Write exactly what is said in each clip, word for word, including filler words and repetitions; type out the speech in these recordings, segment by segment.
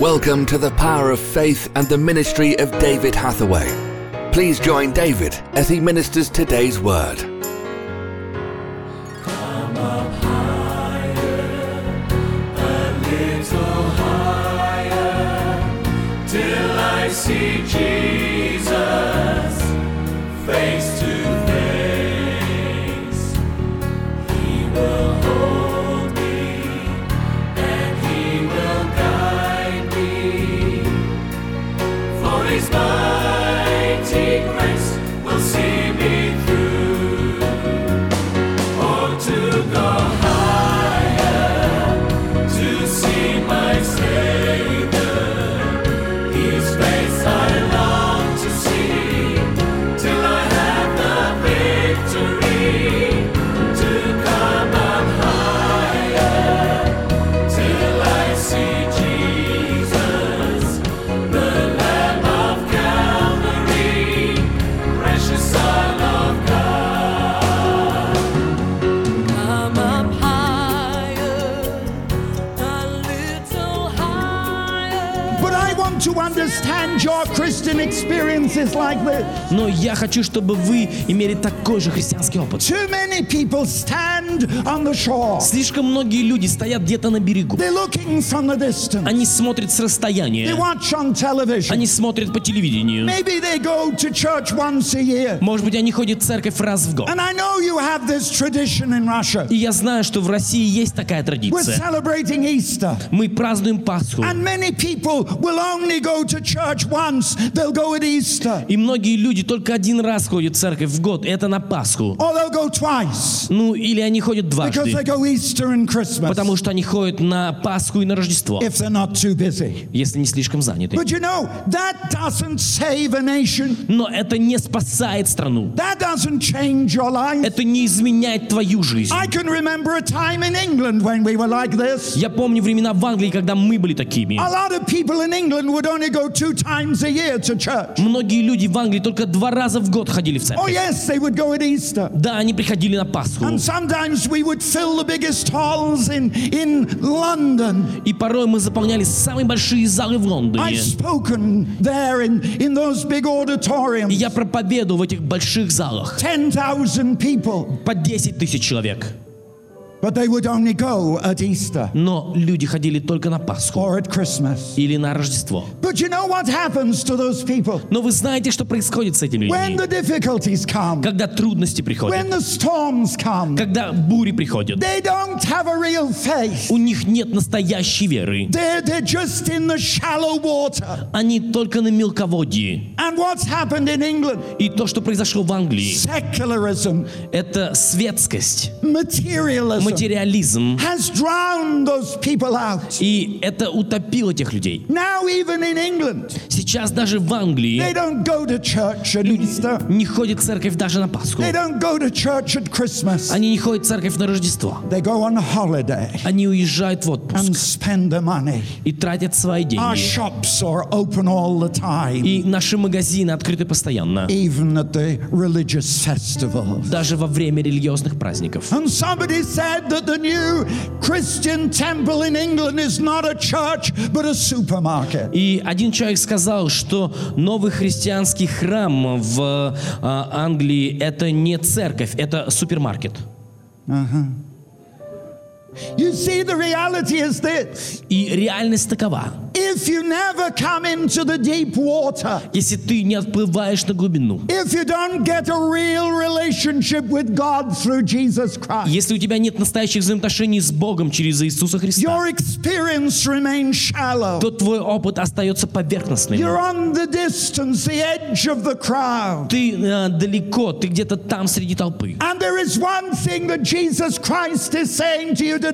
Welcome to the Power of Faith and the Ministry of David Hathaway. Please join David as he ministers today's word. See Jesus face to face. He will hold me and he will guide me. For his mighty grace will see me through. Or oh, to go higher to see my Savior. Но я хочу, чтобы вы имели такой же христианский опыт. Слишком многие люди стоят где-то на берегу. Они смотрят с расстояния. Они смотрят по телевидению. Может быть, они ходят в церковь раз в год. И я знаю, что в России есть такая традиция. Мы празднуем Пасху. И многие люди только один раз ходят в церковь в год. Это на Пасху. Ну, или они ходят дважды. Потому что они ходят на Пасху и на Рождество. Если не слишком заняты. You know, но это не спасает страну. Это не изменяет твою жизнь. We like Я помню времена в Англии, когда мы были такими. Многие люди в Англии только два раза в год ходили в церковь. Oh, yes, да, они приходили на Пасху. In, in И порой мы заполняли самые большие залы в Лондоне. In, in И я проповедовал в этих больших залах. По десять тысяч человек. But they would only go at Easter. Но люди ходили только на Пасху. Or at Christmas. Или на Рождество. But you know what happens to those people? Но вы знаете, что происходит с этими людьми? When the difficulties come. Когда трудности приходят. When the storms come. Когда бури приходят. They don't have a real faith. У них нет настоящей веры. They're, they're just in the shallow water. Они только на мелководье. And what's happened in England? И то, что произошло в Англии. Secularism. Это светскость. Materialism. Материализм. Has drowned those people out. И это утопило тех людей. Now, even in England, сейчас даже в Англии they don't go to church at Easter. Не ходят в церковь даже на Пасху. They don't go to church at Christmas. Они не ходят в церковь на Рождество. They go on holiday. Они уезжают в отпуск. And spend the money. И тратят свои деньги. Our shops are open all the time. И наши магазины открыты постоянно. Even at the religious festivals. Даже во время религиозных праздников. And somebody said that the new Christian temple in England is not a church, but a supermarket. И один человек сказал, что новый христианский храм в Англии это не церковь, это супермаркет. You see, the reality is this. И реальность такова. If you never come into the deep water, если ты не отплываешь на глубину, if you don't get a real relationship with God through Jesus Christ, если у тебя нет настоящих взаимоотношений с Богом через Иисуса Христа, your experience remains shallow. То твой опыт остается поверхностным. You're on the distance, the edge of the crowd. Ты э, далеко, ты где-то там среди толпы. And there is one thing that Jesus Christ is saying to you today.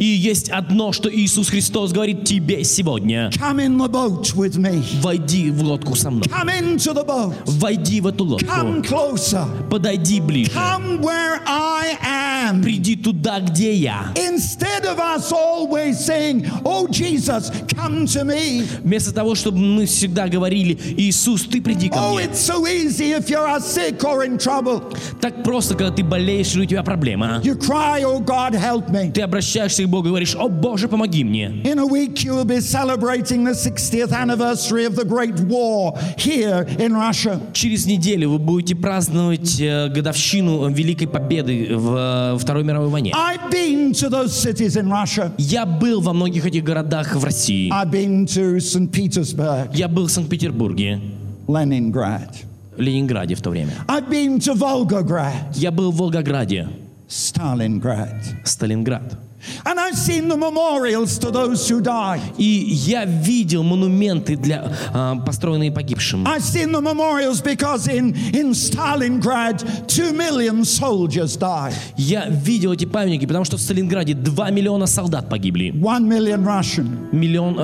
И есть одно, что Иисус Христос говорит тебе сегодня. Come in the boat with me. Войди в лодку со мной. Come into the boat. Войди в эту лодку. Come closer. Подойди ближе. Come where I am. Приди туда, где я. Instead of us always saying, "Oh Jesus, come to me." Вместо того, чтобы мы всегда говорили, Иисус, ты приди ко мне. Oh, it's so easy if you are sick or in trouble. Так просто, когда ты болеешь или у тебя проблема. You cry, "Oh God, help me." Ты обращаешься к Богу и говоришь, "О Боже, помоги мне." In a week you will be celebrating celebrating the sixtieth anniversary of the Great War here in Russia. Через неделю вы будете праздновать годовщину Великой Победы в Второй мировой войне. I've been to those cities in Russia. Я был во многих этих городах в России. I've been to Saint Petersburg. Я был в Санкт-Петербурге. Leningrad. Ленинграде в то время. I've been to Volgograd. Я был в Волгограде. Stalingrad. Сталинград. And I've seen the memorials to those who died. И я видел монументы для построенные погибшим. I've seen the memorials because in in Stalingrad two million soldiers died. Я видел эти памятники, потому что в Сталинграде два миллиона солдат погибли. One million Russian. Миллион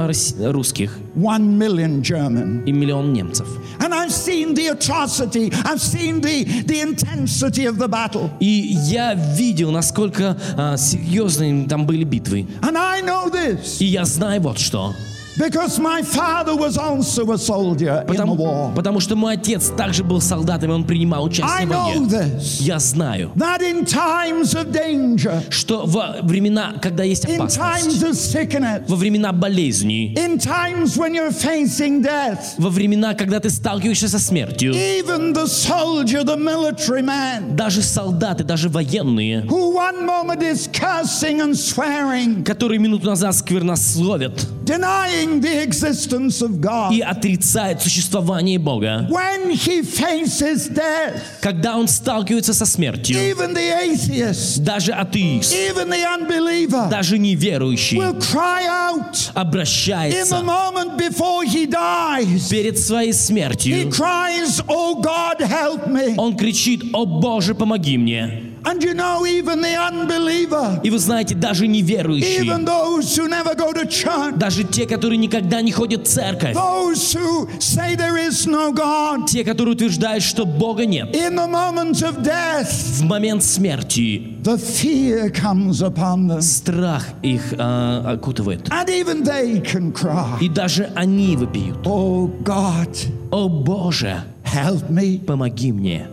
русских. One million German. И миллион немцев. And I've seen the atrocity. I've seen the the intensity of the battle. И я видел, насколько серьезным там были битвы. And I know this. И я знаю вот что. Because my father was also a soldier in the war. Потому что мой отец также был солдатом, и он принимал участие в войне. I know this. Я знаю. That in times of danger. Что во времена, когда есть опасность. In times of sickness. Во времена болезни. In times when you're facing death. Во времена, когда ты сталкиваешься со смертью. Even the soldier, the military man. Даже солдаты, даже военные. Who one moment is cursing and swearing. Которые минуту назад сквернословят. Denying the existence of God. И отрицает существование Бога. When he faces death, когда он сталкивается со смертью, even the atheist, даже атеист, even the unbeliever, даже неверующий, will cry out, обращается in the moment before he dies, перед своей смертью, he cries, "Oh God, help me!" Он кричит: «О Боже, помоги мне!» And you know, even the unbeliever, и вы знаете, даже неверующие, even those who never go to church, даже те, которые никогда не ходят в церковь, those who say there is no God, те, которые утверждают, что Бога нет, in the moment of death, в момент смерти, the fear comes upon them, страх их uh, окутывает, and even they can cry, и даже они вопиют: "Oh God, о Боже, help me, помоги мне."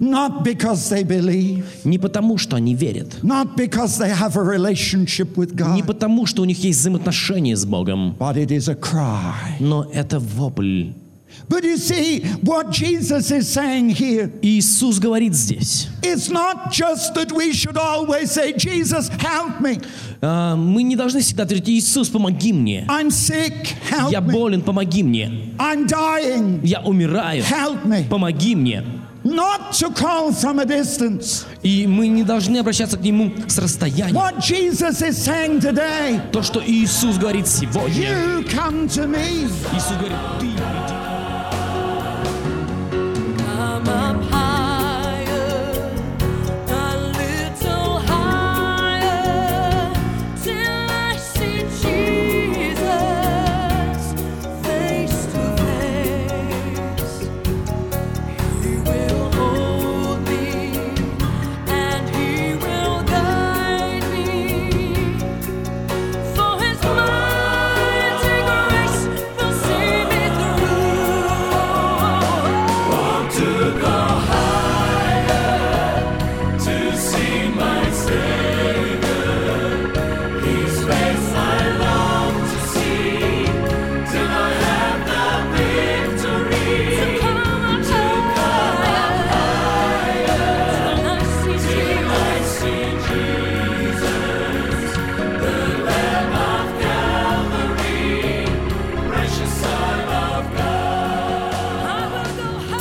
Not because they believe. Не потому, что они верят. Not because they have a relationship with God. Не потому, что у них есть взаимоотношения с Богом. But it is a cry. Но это вопль. But you see what Jesus is saying here. Иисус говорит здесь. It's not just that we should always say, "Jesus, help me." Uh, мы не должны всегда говорить: «Иисус, помоги мне». I'm sick, help me. Я болен, помоги мне. I'm dying. Я умираю. Help me. Помоги мне. Not to call from a distance. И мы не должны обращаться к нему с расстояния. What Jesus is saying today. То, что Иисус говорит сегодня. You come to me. Иисус говорит: ты приди. Come up higher, a little higher, till I see Jesus face to face.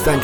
Thank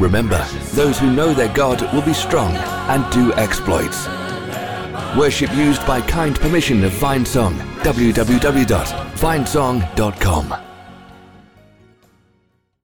Remember, those who know their God will be strong and do exploits. Worship used by kind permission of Vinesong. w w w dot vinesong dot com